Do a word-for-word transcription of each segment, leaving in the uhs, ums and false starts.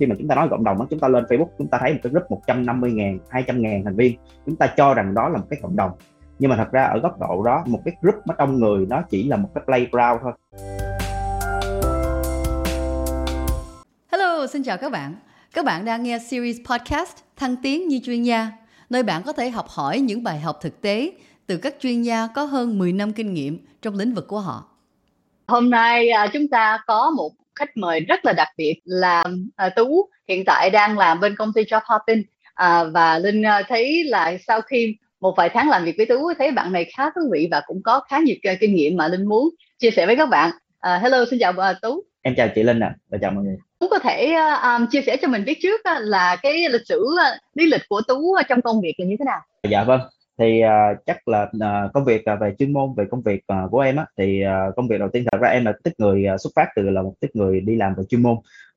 Khi mà chúng ta nói cộng đồng, chúng ta lên Facebook, chúng ta thấy một cái group một trăm năm mươi ngàn, hai trăm ngàn thành viên, chúng ta cho rằng đó là một cái cộng đồng. Nhưng mà thật ra ở góc độ đó, một cái group mà đông người nó chỉ là một cái playground thôi. Hello, xin chào các bạn. Các bạn đang nghe series podcast Thăng Tiến Như Chuyên Gia, nơi bạn có thể học hỏi những bài học thực tế từ các chuyên gia có hơn mười năm kinh nghiệm trong lĩnh vực của họ. Hôm nay chúng ta có một khách mời rất là đặc biệt là Tú, hiện tại đang làm bên công ty JobHopin, à, và Linh thấy là sau khi một vài tháng làm việc với Tú, thấy bạn này khá thú vị và cũng có khá nhiều kinh nghiệm mà Linh muốn chia sẻ với các bạn. À, hello, xin chào Tú. Em chào chị Linh ạ, à, và chào mọi người. Tú có thể um, chia sẻ cho mình biết trước là cái lịch sử, lý lịch của Tú trong công việc là như thế nào? Dạ vâng. Thì uh, chắc là uh, công việc uh, về chuyên môn, về công việc uh, của em á, thì uh, công việc đầu tiên thật ra em là tiếp người uh, xuất phát từ là một tiếp người đi làm về chuyên môn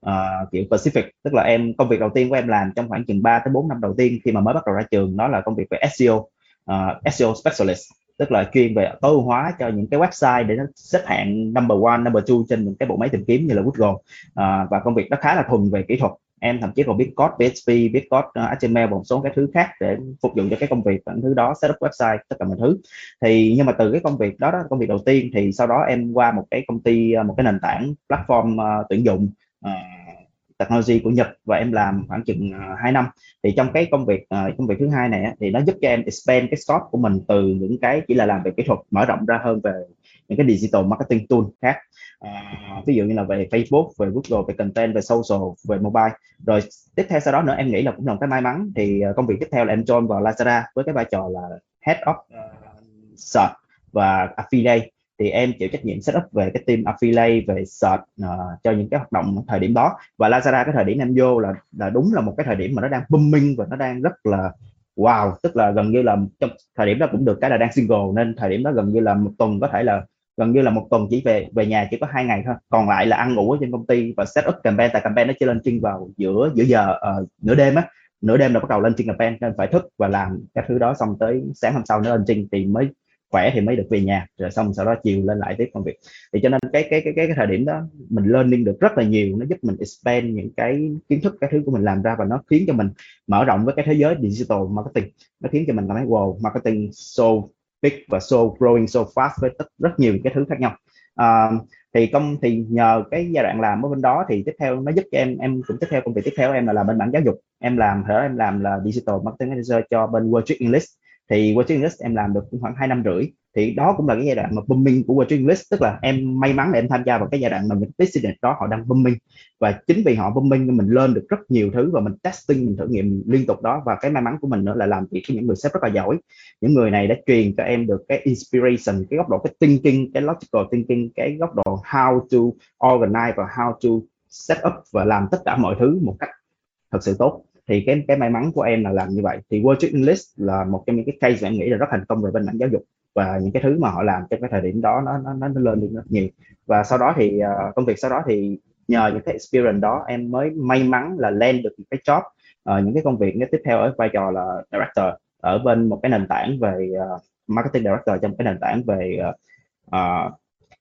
uh, kiểu Pacific, tức là em công việc đầu tiên của em làm trong khoảng chừng ba tới bốn năm đầu tiên khi mà mới bắt đầu ra trường, đó là công việc về ét i ô, uh, ét i ô specialist, tức là chuyên về tối ưu hóa cho những cái website để nó xếp hạng number one, number two trên những cái bộ máy tìm kiếm như là Google, uh, và công việc nó khá là thuần về kỹ thuật. Em thậm chí còn biết code pê hát pê, biết code uh, hát tê em lờ và một số cái thứ khác để phục vụ cho cái công việc, những thứ đó, setup website, tất cả mọi thứ. Thì nhưng mà từ cái công việc đó, đó công việc đầu tiên, thì sau đó em qua một cái công ty, một cái nền tảng platform uh, tuyển dụng uh, technology của Nhật, và em làm khoảng chừng uh, hai năm. Thì trong cái công việc uh, công việc thứ hai này á, thì nó giúp cho em expand cái scope của mình từ những cái chỉ là làm về kỹ thuật, mở rộng ra hơn về những cái digital marketing tool khác. À, ví dụ như là về Facebook, về Google, về content, về social, về mobile. Rồi tiếp theo sau đó nữa em nghĩ là cũng là một cái may mắn, thì công việc tiếp theo là em join vào Lazada với cái vai trò là Head of uh, Search và Affiliate. Thì em chịu trách nhiệm setup về cái team Affiliate, về Search uh, cho những cái hoạt động thời điểm đó. Và Lazada cái thời điểm em vô là, là đúng là một cái thời điểm mà nó đang booming và nó đang rất là wow. Tức là gần như là trong thời điểm đó cũng được cái là đang single, nên thời điểm đó gần như là một tuần có thể là gần như là một tuần chỉ về về nhà chỉ có hai ngày thôi, còn lại là ăn ngủ ở trên công ty và set up campaign. Tại campaign nó chỉ lên chuyên vào giữa giữa giờ uh, nửa đêm á, nửa đêm là bắt đầu lên chuyên campaign, nên phải thức và làm các thứ đó xong tới sáng hôm sau nó lên chuyên thì mới khỏe thì mới được về nhà, rồi xong sau đó chiều lên lại tiếp công việc. Thì cho nên cái cái cái cái, cái thời điểm đó mình learning được rất là nhiều, nó giúp mình expand những cái kiến thức, cái thứ của mình làm ra, và nó khiến cho mình mở rộng với cái thế giới digital marketing, nó khiến cho mình làm cái wow marketing so big và so growing so fast với tất rất nhiều cái thứ khác nhau. À, thì công thì nhờ cái giai đoạn làm ở bên đó thì tiếp theo nó giúp cho em em cũng tiếp theo công việc tiếp theo em là làm bên mảng giáo dục. Em làm thở em làm là digital marketing manager cho bên Wall Street English. Thì Wall Street English em làm được khoảng hai năm rưỡi. Thì đó cũng là cái giai đoạn mà booming của Wall Street English, tức là em may mắn là em tham gia vào cái giai đoạn mà mình business đó họ đang booming, và chính vì họ booming nên mình lên được rất nhiều thứ và mình testing, mình thử nghiệm liên tục đó. Và cái may mắn của mình nữa là làm việc với những người sếp rất là giỏi, những người này đã truyền cho em được cái inspiration, cái góc độ, cái thinking, cái logical thinking, cái góc độ how to organize và how to set up và làm tất cả mọi thứ một cách thật sự tốt. Thì cái cái may mắn của em là làm như vậy. Thì Wall Street English là một trong những cái case mà em nghĩ là rất thành công về bên mảng giáo dục, và những cái thứ mà họ làm trong cái thời điểm đó nó nó nó lên được rất nhiều. Và sau đó thì uh, công việc sau đó thì nhờ những cái experience đó em mới may mắn là land được cái job, uh, những cái công việc nó tiếp theo ở vai trò là director ở bên một cái nền tảng về uh, marketing director trong cái nền tảng về uh,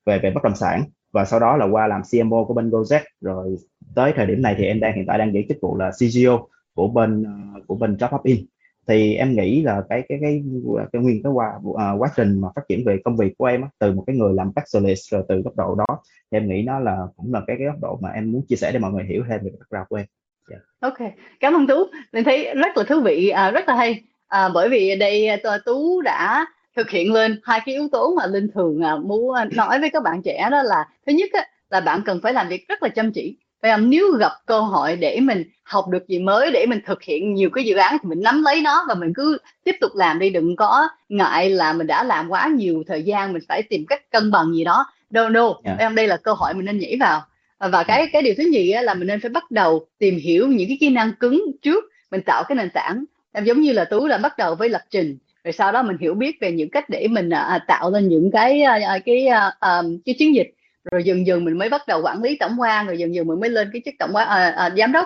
về về bất động sản, và sau đó là qua làm xê em ô của bên Goz. Rồi tới thời điểm này thì em đang hiện tại đang giữ chức vụ là xê giê ô của bên uh, của bên JobHopin. Thì em nghĩ là cái cái cái cái nguyên cái quá uh, quá trình mà phát triển về công việc của em á, từ một cái người làm specialist rồi từ góc độ đó, thì em nghĩ nó là cũng là cái cái góc độ mà em muốn chia sẻ để mọi người hiểu thêm về cái background của em. Yeah. Ok, cảm ơn Tú, mình thấy rất là thú vị, à, rất là hay, à, bởi vì đây Tú đã thực hiện lên hai cái yếu tố mà Linh thường muốn nói với các bạn trẻ, đó là thứ nhất á, là bạn cần phải làm việc rất là chăm chỉ. Nếu gặp cơ hội để mình học được gì mới, để mình thực hiện nhiều cái dự án thì mình nắm lấy nó và mình cứ tiếp tục làm đi. Đừng có ngại là mình đã làm quá nhiều thời gian, mình phải tìm cách cân bằng gì đó. No, no. Yeah. Đây là cơ hội mình nên nhảy vào. Và cái cái điều thứ nhì là mình nên phải bắt đầu tìm hiểu những cái kỹ năng cứng trước. Mình tạo cái nền tảng. Em giống như là Tú là bắt đầu với lập trình. Rồi sau đó mình hiểu biết về những cách để mình tạo lên những cái cái cái, cái chiến dịch. Rồi dần dần mình mới bắt đầu quản lý tổng quan, rồi dần dần mình mới lên cái chức tổng quan, à, à, giám đốc.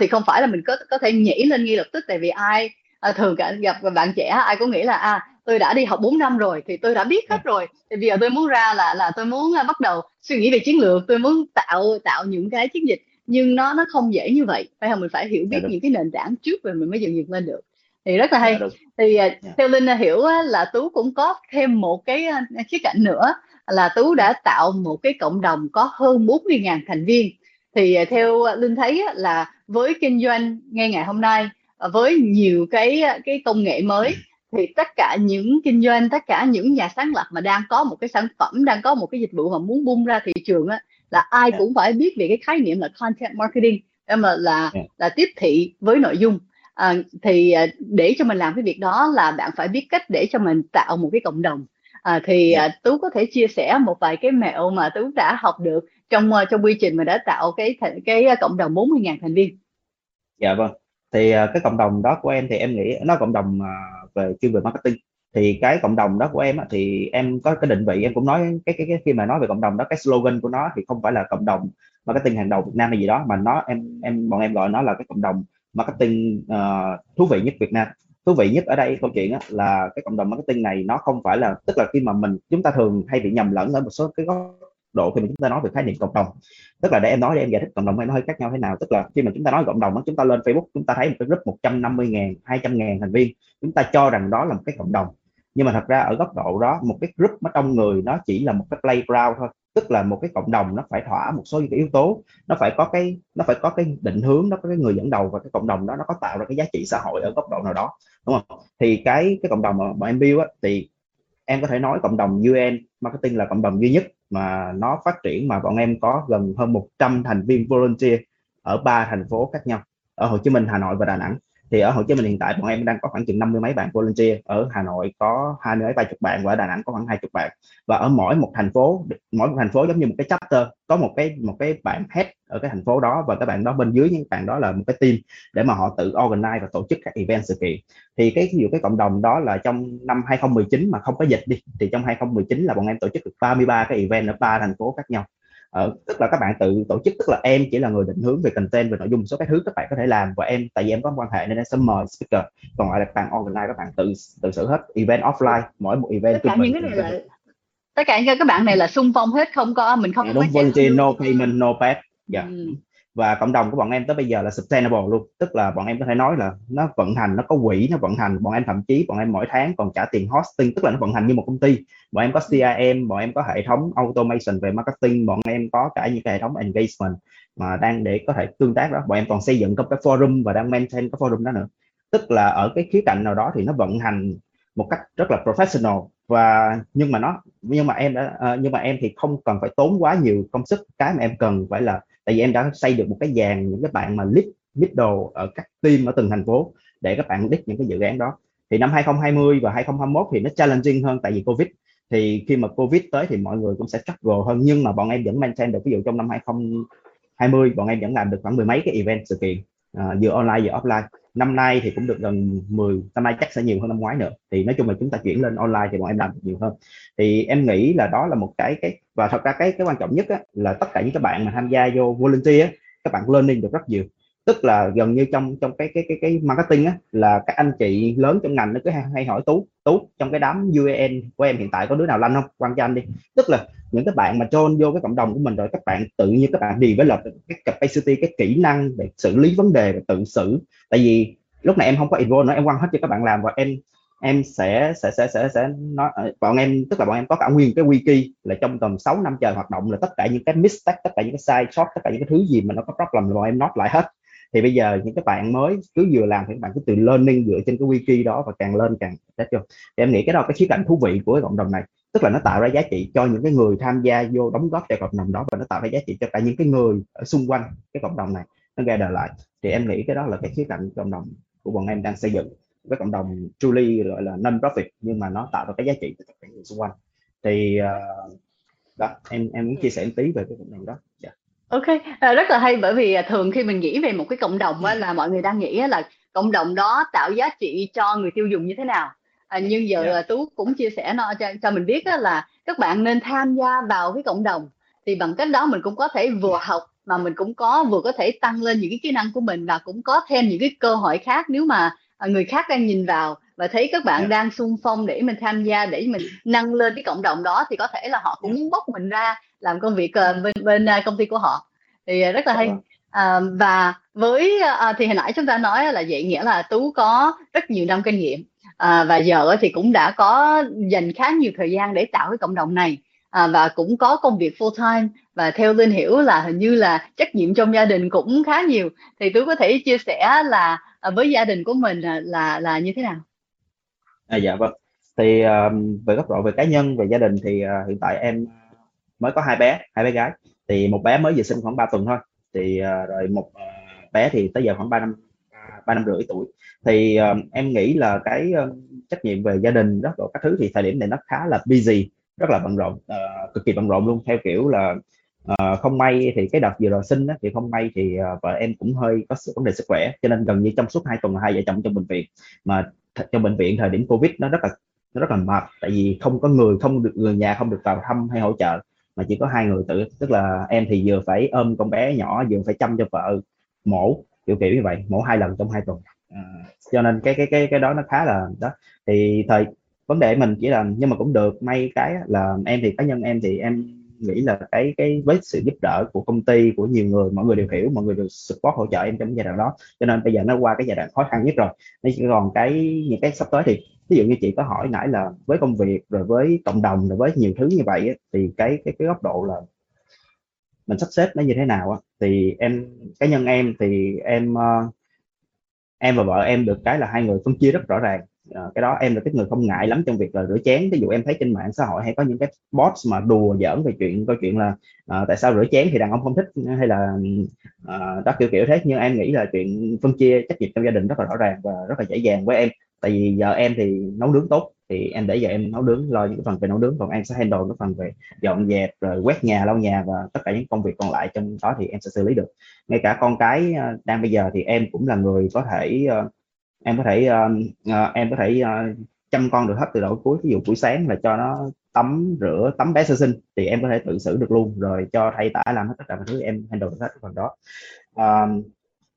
Thì không phải là mình có có thể nhảy lên ngay lập tức, tại vì ai à, thường gặp bạn trẻ ai cũng nghĩ là à, tôi đã đi học bốn năm rồi thì tôi đã biết hết rồi, thì bây giờ tôi muốn ra là là tôi muốn bắt đầu suy nghĩ về chiến lược, tôi muốn tạo tạo những cái chiến dịch. nhưng nó nó không dễ như vậy, phải không? Mình phải hiểu biết yeah, những cái nền tảng trước rồi mình mới dựng dựng lên được. Thì rất là hay. Yeah, thì yeah. theo Linh hiểu là Tú cũng có thêm một cái khía cạnh nữa là Tú đã tạo một cái cộng đồng có hơn bốn mươi nghìn thành viên. Thì theo Linh thấy là với kinh doanh ngay ngày hôm nay, với nhiều cái cái công nghệ mới, thì tất cả những kinh doanh, tất cả những nhà sáng lập mà đang có một cái sản phẩm, đang có một cái dịch vụ mà muốn bung ra thị trường á, là ai cũng phải biết về cái khái niệm là content marketing, mà là là tiếp thị với nội dung. À, thì để cho mình làm cái việc đó là bạn phải biết cách để cho mình tạo một cái cộng đồng. À, thì Tú có thể chia sẻ một vài cái mẹo mà Tú đã học được trong trong quy trình mà đã tạo cái cái cộng đồng bốn mươi nghìn thành viên. Dạ vâng. Thì cái cộng đồng đó của em thì em nghĩ nó cộng đồng về chuyên về marketing. Thì cái cộng đồng đó của em thì em có cái định vị, em cũng nói cái cái, cái khi mà nói về cộng đồng đó, cái slogan của nó thì không phải là cộng đồng marketing hàng đầu Việt Nam hay gì đó, mà nó em em bọn em gọi nó là cái cộng đồng marketing uh, thú vị nhất Việt Nam. Thú vị nhất ở đây câu chuyện là cái cộng đồng marketing này nó không phải là, tức là khi mà mình chúng ta thường hay bị nhầm lẫn ở một số cái góc độ khi mà chúng ta nói về khái niệm cộng đồng. Tức là để em nói, để em giải thích cộng đồng nó hơi khác nhau thế nào. Tức là khi mà chúng ta nói cộng đồng, chúng ta lên Facebook chúng ta thấy một cái group một trăm năm mươi nghìn, hai trăm nghìn thành viên, chúng ta cho rằng đó là một cái cộng đồng. Nhưng mà thật ra ở góc độ đó, một cái group ở trong người nó chỉ là một cái playground thôi. Tức là một cái cộng đồng nó phải thỏa một số những cái yếu tố, nó phải có cái nó phải có cái định hướng, nó có cái người dẫn đầu, và cái cộng đồng đó nó có tạo ra cái giá trị xã hội ở góc độ nào đó, đúng không? Thì cái cái cộng đồng mà bọn em build á, thì em có thể nói cộng đồng u a en Marketing là cộng đồng duy nhất mà nó phát triển, mà bọn em có gần hơn một trăm thành viên volunteer ở ba thành phố khác nhau, ở Hồ Chí Minh, Hà Nội và Đà Nẵng. Thì ở Hồ Chí Minh hiện tại bọn em đang có khoảng chừng năm mươi mấy bạn volunteer, ở Hà Nội có hai mươi mấy ba chục bạn, và ở Đà Nẵng có khoảng hai chục bạn. Và ở mỗi một thành phố, mỗi một thành phố giống như một cái chapter, có một cái một cái bạn head ở cái thành phố đó, và các bạn đó bên dưới những bạn đó là một cái team để mà họ tự organize và tổ chức các event, sự kiện. Thì cái ví dụ cái cộng đồng đó là trong năm hai không một chín mà không có dịch đi, thì trong hai không một chín là bọn em tổ chức được ba mươi ba cái event ở ba thành phố khác nhau. Ờ, tức là các bạn tự tổ chức, tức là em chỉ là người định hướng về content, về nội dung, số cái thứ các bạn có thể làm, và em tại vì em có quan hệ nên em sẽ mời speaker, còn lại là bạn online các bạn tự tự xử hết event offline, mỗi một event tất cả những cái này là tất cả các các bạn này là xung phong hết, không có mình không có volunteer, no payment, no pay. Dạ. Ừ. Và cộng đồng của bọn em tới bây giờ là sustainable luôn, tức là bọn em có thể nói là nó vận hành, nó có quỹ, nó vận hành. Bọn em thậm chí bọn em mỗi tháng còn trả tiền hosting, tức là nó vận hành như một công ty. Bọn em có xê rờ em, bọn em có hệ thống automation về marketing, bọn em có cả những cái hệ thống engagement mà đang để có thể tương tác đó. Bọn em còn xây dựng các cái forum và đang maintain cái forum đó nữa. Tức là ở cái khía cạnh nào đó thì nó vận hành một cách rất là professional, và nhưng mà nó nhưng mà em đã nhưng mà em thì không cần phải tốn quá nhiều công sức. Cái mà em cần phải là, tại vì em đã xây được một cái dàn những cái bạn mà lead middle ở các team ở từng thành phố để các bạn lead những cái dự án đó. Thì năm hai không hai không và hai không hai mốt thì nó challenging hơn, tại vì Covid. Thì khi mà Covid tới thì mọi người cũng sẽ struggle hơn, nhưng mà bọn em vẫn maintain được. Ví dụ trong năm hai không hai không bọn em vẫn làm được khoảng mười mấy cái event, sự kiện uh, vừa online vừa offline. Năm nay thì cũng được gần mười, năm nay chắc sẽ nhiều hơn năm ngoái nữa. Thì nói chung là chúng ta chuyển lên online thì bọn em làm được nhiều hơn. Thì em nghĩ là đó là một cái cái và thật ra cái cái quan trọng nhất á, là tất cả những các bạn mà tham gia vô volunteer á, các bạn learning được rất nhiều. Tức là gần như trong trong cái cái cái cái marketing á, là các anh chị lớn trong ngành nó cứ hay, hay hỏi tú tú trong cái đám u a en của em hiện tại có đứa nào lanh không, quan cho anh đi. Tức là những các bạn mà join vô cái cộng đồng của mình rồi, các bạn tự nhiên các bạn develop cái capacity, cái kỹ năng để xử lý vấn đề và tự xử. Tại vì lúc này em không có involve nữa, em quăng hết cho các bạn làm, và em em sẽ sẽ sẽ sẽ sẽ nói bọn em, tức là bọn em có cả nguyên cái wiki là trong tầm sáu năm trời hoạt động, là tất cả những cái mistake, tất cả những cái sai sót, tất cả những cái thứ gì mà nó có problem là bọn em note lại hết. Thì bây giờ những các bạn mới cứ vừa làm thì các bạn cứ tự learning dựa trên cái wiki đó, và càng lên càng đấy chưa. Thì em nghĩ cái đó cái khía cạnh thú vị của cái cộng đồng này, tức là nó tạo ra giá trị cho những cái người tham gia vô đóng góp cho cộng đồng đó, và nó tạo ra giá trị cho cả những cái người ở xung quanh cái cộng đồng này nó ra đời lại. Thì em nghĩ cái đó là cái khía cạnh cộng đồng của bọn em đang xây dựng, cái cộng đồng truly gọi là non profit nhưng mà nó tạo ra cái giá trị cho các người xung quanh. Thì uh, đó em em muốn chia sẻ một tí về cái cộng đồng đó. Yeah. Ok, à, rất là hay, bởi vì thường khi mình nghĩ về một cái cộng đồng á, là mọi người đang nghĩ á, là cộng đồng đó tạo giá trị cho người tiêu dùng như thế nào. À, nhưng giờ yeah. Tú cũng chia sẻ nó cho, cho mình biết á, là các bạn nên tham gia vào cái cộng đồng, thì bằng cách đó mình cũng có thể vừa học mà mình cũng có vừa có thể tăng lên những cái kỹ năng của mình, và cũng có thêm những cái cơ hội khác nếu mà người khác đang nhìn vào và thấy các bạn yeah. đang xung phong để mình tham gia, để mình nâng lên cái cộng đồng đó, thì có thể là họ cũng muốn bóc mình ra làm công việc bên bên công ty của họ. Thì rất là hay. À, và với à, thì hồi nãy chúng ta nói là vậy, nghĩa là Tú có rất nhiều năm kinh nghiệm à, và giờ thì cũng đã có dành khá nhiều thời gian để tạo cái cộng đồng này à, và cũng có công việc full time, và theo Linh hiểu là hình như là trách nhiệm trong gia đình cũng khá nhiều, thì Tú có thể chia sẻ là à, với gia đình của mình là là, là như thế nào? À, dạ vâng, thì um, về góc độ về cá nhân, về gia đình thì uh, hiện tại em mới có hai bé, hai bé gái, thì một bé mới vừa sinh khoảng ba tuần thôi. Thì rồi một bé thì tới giờ khoảng ba năm ba năm rưỡi tuổi, thì em nghĩ là cái trách nhiệm về gia đình rất là các thứ thì thời điểm này nó khá là busy, rất là bận rộn, cực kỳ bận rộn luôn, theo kiểu là không may thì cái đợt vừa rồi sinh thì không may thì vợ em cũng hơi có vấn đề sức khỏe, cho nên gần như trong suốt hai tuần là hai vợ chồng trong bệnh viện, mà trong bệnh viện thời điểm Covid nó rất là nó rất là mệt, tại vì không có người, không được người nhà không được vào thăm hay hỗ trợ, mà chỉ có hai người tự, tức là em thì vừa phải ôm con bé nhỏ, vừa phải chăm cho vợ, mổ kiểu kiểu như vậy, mổ hai lần trong hai tuần à, cho nên cái cái cái cái đó nó khá là đó. Thì thời vấn đề mình chỉ là, nhưng mà cũng được, may cái là em thì cá nhân em thì em nghĩ là cái cái với sự giúp đỡ của công ty, của nhiều người, mọi người đều hiểu, mọi người đều support hỗ trợ em trong giai đoạn đó, cho nên bây giờ nó qua cái giai đoạn khó khăn nhất rồi. Nên chỉ còn cái những cái sắp tới thì ví dụ như chị có hỏi nãy là với công việc rồi với cộng đồng rồi với nhiều thứ như vậy ấy, thì cái cái cái góc độ là mình sắp xếp nó như thế nào ấy. Thì em, cá nhân em thì em em và vợ em được cái là hai người phân chia rất rõ ràng. À, cái đó em là cái người không ngại lắm trong việc là rửa chén. Ví dụ em thấy trên mạng xã hội hay có những cái bots mà đùa giỡn về chuyện câu chuyện là à, tại sao rửa chén thì đàn ông không thích, hay là à, đó kiểu kiểu thế. Nhưng em nghĩ là chuyện phân chia trách nhiệm trong gia đình rất là rõ ràng và rất là dễ dàng với em, tại vì giờ em thì nấu nướng tốt thì em để giờ em nấu nướng, lo những cái phần về nấu nướng, còn em sẽ handle cái phần về dọn dẹp rồi quét nhà, lau nhà và tất cả những công việc còn lại trong đó thì em sẽ xử lý được. Ngay cả con cái đang bây giờ thì em cũng là người có thể em có thể uh, em có thể uh, chăm con được hết từ đầu đến cuối. Ví dụ buổi sáng là cho nó tắm rửa, tắm bé sơ sinh thì em có thể tự xử được luôn, rồi cho thay tã, làm hết tất cả mọi thứ, em handle hết phần đó. Uh,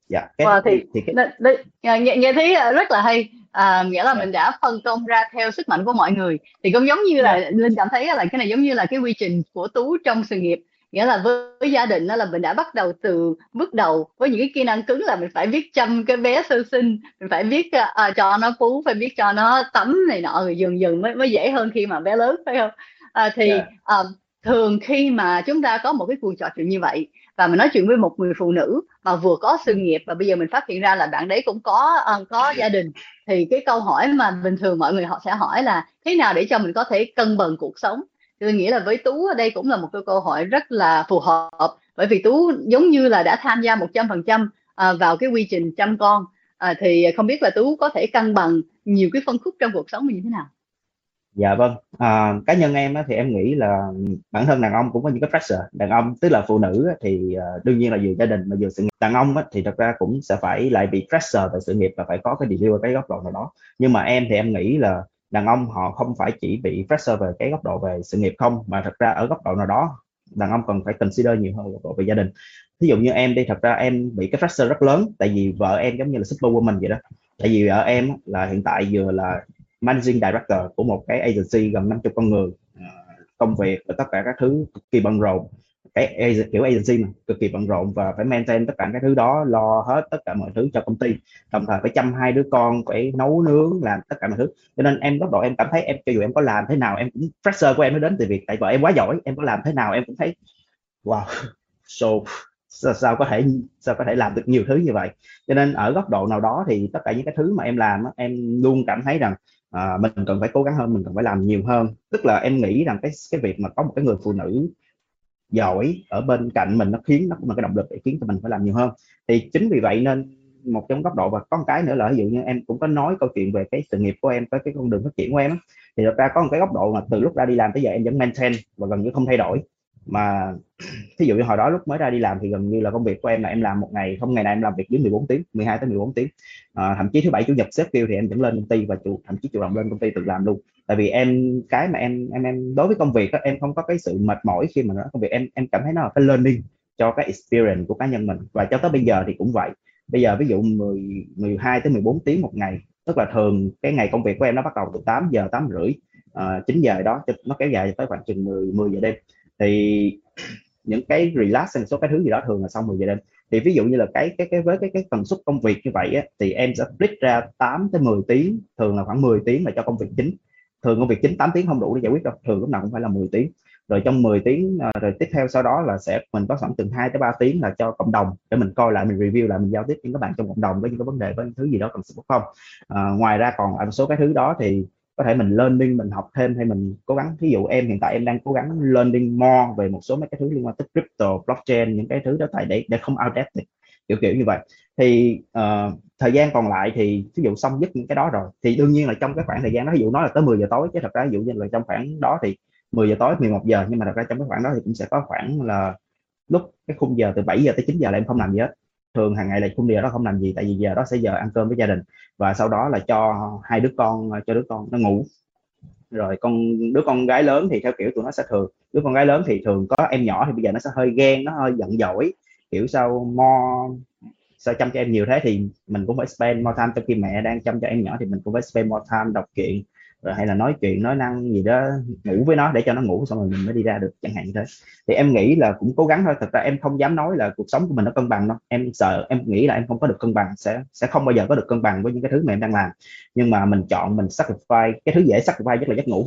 dạ cái, wow, thì, thì cái... Đ, đ, nghe, nghe thấy rất là hay. À, nghĩa là mình đã phân công ra theo sức mạnh của mọi người, thì cũng giống như là Linh cảm thấy là cái này giống như là cái quy trình của Tú trong sự nghiệp, nghĩa là với, với gia đình đó là mình đã bắt đầu từ bước đầu với những cái kỹ năng cứng, là mình phải biết chăm cái bé sơ sinh, mình phải biết à, cho nó bú, phải biết cho nó tắm này nọ, rồi dần dần mới, mới dễ hơn khi mà bé lớn, phải không? À, thì à, thường khi mà chúng ta có một cái cuộc trò chuyện như vậy và mình nói chuyện với một người phụ nữ mà vừa có sự nghiệp và bây giờ mình phát hiện ra là bạn đấy cũng có uh, có gia đình, thì cái câu hỏi mà bình thường mọi người họ sẽ hỏi là thế nào để cho mình có thể cân bằng cuộc sống, thì tôi nghĩ là với Tú ở đây cũng là một cái câu hỏi rất là phù hợp, bởi vì Tú giống như là đã tham gia một trăm phần trăm vào cái quy trình chăm con. Uh, thì không biết là Tú có thể cân bằng nhiều cái phân khúc trong cuộc sống mình như thế nào? Dạ vâng, à, cá nhân em á, thì em nghĩ là bản thân đàn ông cũng có những cái pressure. Đàn ông tức là phụ nữ á, thì đương nhiên là vừa gia đình mà vừa sự nghiệp. Đàn ông á, thì thật ra cũng sẽ phải lại bị pressure về sự nghiệp và phải có cái điều ở cái góc độ nào đó. Nhưng mà em thì em nghĩ là đàn ông họ không phải chỉ bị pressure về cái góc độ về sự nghiệp không, mà thật ra ở góc độ nào đó đàn ông cần phải consider nhiều hơn góc độ về gia đình. Ví dụ như em đi, thật ra em bị cái pressure rất lớn, tại vì vợ em giống như là superwoman vậy đó. Tại vì vợ em là hiện tại vừa là Managing Director của một cái agency gần năm mươi con người, công việc và tất cả các thứ cực kỳ bận rộn, cái kiểu agency mà cực kỳ bận rộn và phải maintain tất cả các thứ đó, lo hết tất cả mọi thứ cho công ty, đồng thời phải chăm hai đứa con, phải nấu nướng, làm tất cả mọi thứ. Cho nên em góc độ em cảm thấy em cho dù em có làm thế nào em cũng pressure của em nó đến từ việc tại vợ em quá giỏi, em có làm thế nào em cũng thấy wow, so Sao, sao có thể sao có thể làm được nhiều thứ như vậy. Cho nên ở góc độ nào đó thì tất cả những cái thứ mà em làm em luôn cảm thấy rằng à, mình cần phải cố gắng hơn, mình cần phải làm nhiều hơn. Tức là em nghĩ rằng cái cái việc mà có một cái người phụ nữ giỏi ở bên cạnh mình nó khiến nó cũng là cái động lực để khiến cho mình phải làm nhiều hơn. Thì chính vì vậy nên một trong góc độ, và có một cái nữa là ví dụ như em cũng có nói câu chuyện về cái sự nghiệp của em, cái cái con đường phát triển của em, thì thật ra có một cái góc độ mà từ lúc ra đi làm tới giờ em vẫn maintain và gần như không thay đổi. Mà thí dụ như hồi đó lúc mới ra đi làm thì gần như là công việc của em là em làm một ngày không ngày nào em làm việc dưới mười bốn tiếng, mười hai tới mười bốn tiếng, à, thậm chí thứ bảy chủ nhật sếp kêu thì em vẫn lên công ty và chủ, thậm chí chủ động lên công ty tự làm luôn. Tại vì em cái mà em em em đối với công việc đó, em không có cái sự mệt mỏi khi mà nói công việc, em em cảm thấy nó là cái learning cho cái experience của cá nhân mình. Và cho tới bây giờ thì cũng vậy, bây giờ ví dụ mười, mười hai tới mười bốn tiếng một ngày, tức là thường cái ngày công việc của em nó bắt đầu từ tám giờ, tám rưỡi, à, chín giờ đó, nó kéo dài tới khoảng chừng mười giờ đêm. Thì những cái relax, một số cái thứ gì đó thường là sau mười giờ đêm. Thì ví dụ như là cái cái cái với cái cái tần suất công việc như vậy á, thì em sẽ split ra tám tới mười tiếng, thường là khoảng mười tiếng là cho công việc chính. Thường công việc chính tám tiếng không đủ để giải quyết đâu, thường lúc nào cũng phải là mười tiếng. Rồi trong mười tiếng rồi tiếp theo sau đó là sẽ mình có khoảng từng hai tới ba tiếng là cho cộng đồng, để mình coi lại, mình review lại, mình giao tiếp với các bạn trong cộng đồng với những cái vấn đề, có những thứ gì đó cần support không. À, ngoài ra còn lại một số cái thứ đó thì có thể mình learning, mình học thêm, hay mình cố gắng, ví dụ em hiện tại em đang cố gắng learning more về một số mấy cái thứ liên quan tới crypto, blockchain, những cái thứ đó tại để để không outdated, kiểu kiểu như vậy. Thì uh, thời gian còn lại thì ví dụ xong dứt những cái đó rồi thì đương nhiên là trong cái khoảng thời gian đó, ví dụ nói là tới mười giờ tối, chứ thật ra ví dụ như là trong khoảng đó thì mười giờ tối, mười một giờ, nhưng mà thật ra trong cái khoảng đó thì cũng sẽ có khoảng là lúc cái khung giờ từ bảy giờ tới chín giờ là em không làm gì hết. Thường hàng ngày là khung giờ đó không làm gì, tại vì giờ đó sẽ giờ ăn cơm với gia đình, và sau đó là cho hai đứa con cho đứa con nó ngủ. Rồi con đứa con gái lớn thì theo kiểu tụi nó sẽ thường, đứa con gái lớn thì thường có em nhỏ thì bây giờ nó sẽ hơi ghen, nó hơi giận dỗi, kiểu sao mo sao chăm cho em nhiều thế, thì mình cũng phải spend more time, trong khi mẹ đang chăm cho em nhỏ thì mình cũng phải spend more time đọc truyện, rồi hay là nói chuyện nói năng gì đó, ngủ với nó để cho nó ngủ xong rồi mình mới đi ra được chẳng hạn như thế. Thì em nghĩ là cũng cố gắng thôi, thật ra em không dám nói là cuộc sống của mình nó cân bằng đâu, em sợ, em nghĩ là em không có được cân bằng, sẽ sẽ không bao giờ có được cân bằng với những cái thứ mà em đang làm. Nhưng mà mình chọn mình sacrifice, cái thứ dễ sacrifice nhất là giấc ngủ.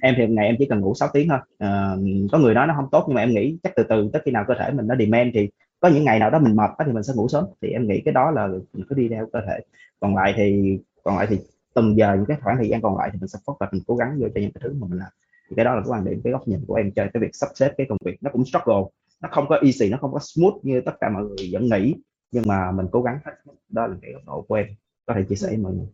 Em thì ngày em chỉ cần ngủ sáu tiếng thôi. À, có người nói nó không tốt, nhưng mà em nghĩ chắc từ từ tới khi nào cơ thể mình nó demand, thì có những ngày nào đó mình mệt thì mình sẽ ngủ sớm. Thì em nghĩ cái đó là mình cứ đi theo cơ thể. Còn lại thì còn lại thì từng giờ, những cái khoảng thời gian còn lại thì mình support và mình cố gắng vô cho những cái thứ mà mình làm. Thì cái đó là cái quan điểm, cái góc nhìn của em chơi cái việc sắp xếp cái công việc. Nó cũng struggle, nó không có easy, nó không có smooth như tất cả mọi người vẫn nghĩ, nhưng mà mình cố gắng hết. Đó là cái góc độ của em có thể chia sẻ với mọi người.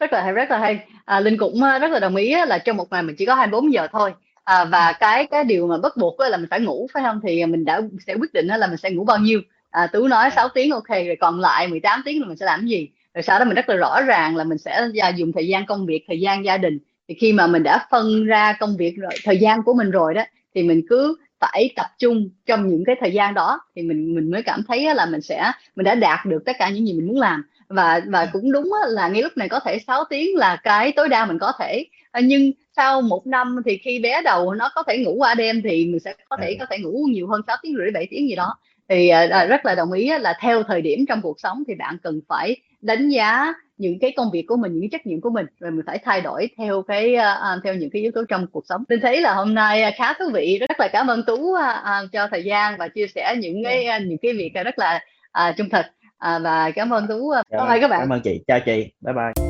Rất là hay, rất là hay. À, Linh cũng rất là đồng ý là trong một ngày mình chỉ có hai mươi bốn giờ thôi. À, và cái cái điều mà bắt buộc là mình phải ngủ, phải không? Thì mình đã sẽ quyết định là mình sẽ ngủ bao nhiêu. À, Tú nói sáu tiếng ok, rồi còn lại mười tám tiếng là mình sẽ làm gì? Rồi sau đó mình rất là rõ ràng là mình sẽ dùng thời gian công việc, thời gian gia đình. Thì khi mà mình đã phân ra công việc rồi, thời gian của mình rồi đó, thì mình cứ phải tập trung trong những cái thời gian đó, thì mình mình mới cảm thấy là mình sẽ mình đã đạt được tất cả những gì mình muốn làm. Và và cũng đúng là ngay lúc này có thể sáu tiếng là cái tối đa mình có thể, nhưng sau một năm thì khi bé đầu nó có thể ngủ qua đêm thì mình sẽ có thể có thể ngủ nhiều hơn sáu tiếng rưỡi, bảy tiếng gì đó. Thì rất là đồng ý là theo thời điểm trong cuộc sống thì bạn cần phải đánh giá những cái công việc của mình, những trách nhiệm của mình, rồi mình phải thay đổi theo cái uh, theo những cái yếu tố trong cuộc sống. Tôi thấy là hôm nay khá thú vị, rất là cảm ơn Tú uh, uh, cho thời gian và chia sẻ những cái uh, những cái việc rất là uh, trung thực, uh, và cảm ơn Tú. Bye bye các bạn. Cảm ơn chị, chào chị, bye bye.